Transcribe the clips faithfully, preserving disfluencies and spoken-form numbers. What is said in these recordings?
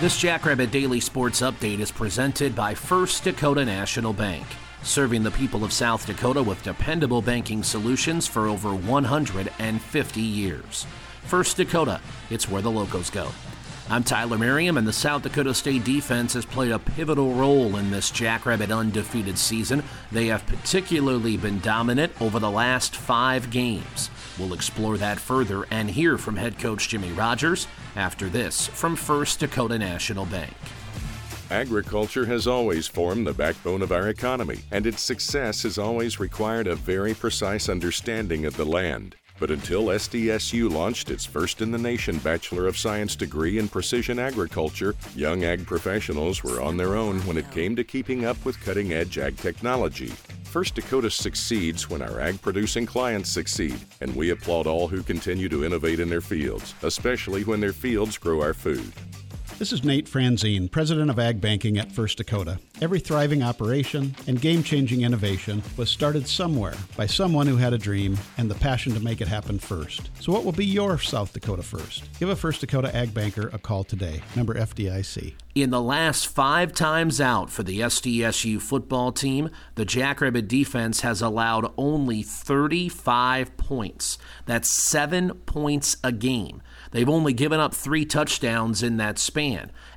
This Jackrabbit Daily Sports Update is presented by First Dakota National Bank, serving the people of South Dakota with dependable banking solutions for over one hundred fifty years. First Dakota, it's where the locals go. I'm Tyler Merriam, and the South Dakota State defense has played a pivotal role in this Jackrabbit undefeated season. They have particularly been dominant over the last five games. We'll explore that further and hear from head coach Jimmy Rogers after this from First Dakota National Bank. Agriculture has always formed the backbone of our economy, and its success has always required a very precise understanding of the land. But until S D S U launched its first-in-the-nation Bachelor of Science degree in precision agriculture, young ag professionals were on their own when it came to keeping up with cutting-edge ag technology. First Dakota succeeds when our ag-producing clients succeed, and we applaud all who continue to innovate in their fields, especially when their fields grow our food. This is Nate Franzine, president of Ag Banking at First Dakota. Every thriving operation and game-changing innovation was started somewhere by someone who had a dream and the passion to make it happen first. So what will be your South Dakota first? Give a First Dakota Ag Banker a call today. Member F D I C. In the last five times out for the S D S U football team, the Jackrabbit defense has allowed only thirty-five points. That's seven points a game. They've only given up three touchdowns in that span.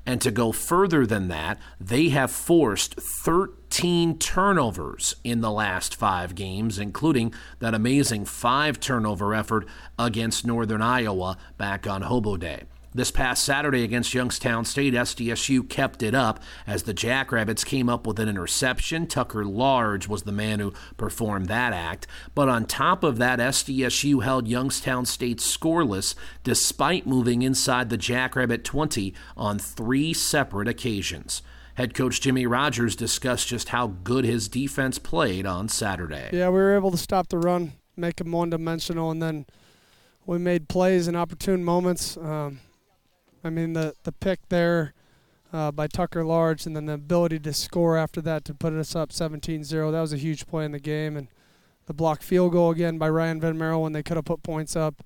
And to go further than that, they have forced thirteen turnovers in the last five games, including that amazing five-turnover effort against Northern Iowa back on Hobo Day. This past Saturday against Youngstown State, S D S U kept it up as the Jackrabbits came up with an interception. Tucker Large was the man who performed that act. But on top of that, S D S U held Youngstown State scoreless despite moving inside the Jackrabbit twenty on three separate occasions. Head coach Jimmy Rogers discussed just how good his defense played on Saturday. Yeah, we were able to stop the run, make them one-dimensional, and then we made plays in opportune moments. Um, I mean, the, the pick there uh, by Tucker Large and then the ability to score after that to put us up seventeen zero, that was a huge play in the game. And the blocked field goal again by Ryan Van Merrill when they could have put points up.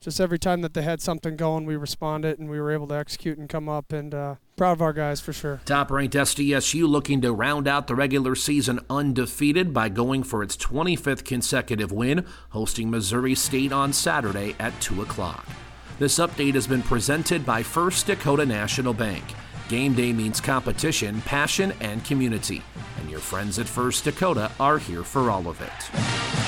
Just every time that they had something going, we responded and we were able to execute and come up, and uh, proud of our guys for sure. Top-ranked S D S U looking to round out the regular season undefeated by going for its twenty-fifth consecutive win, hosting Missouri State on Saturday at two o'clock. This update has been presented by First Dakota National Bank. Game day means competition, passion, and community. And your friends at First Dakota are here for all of it.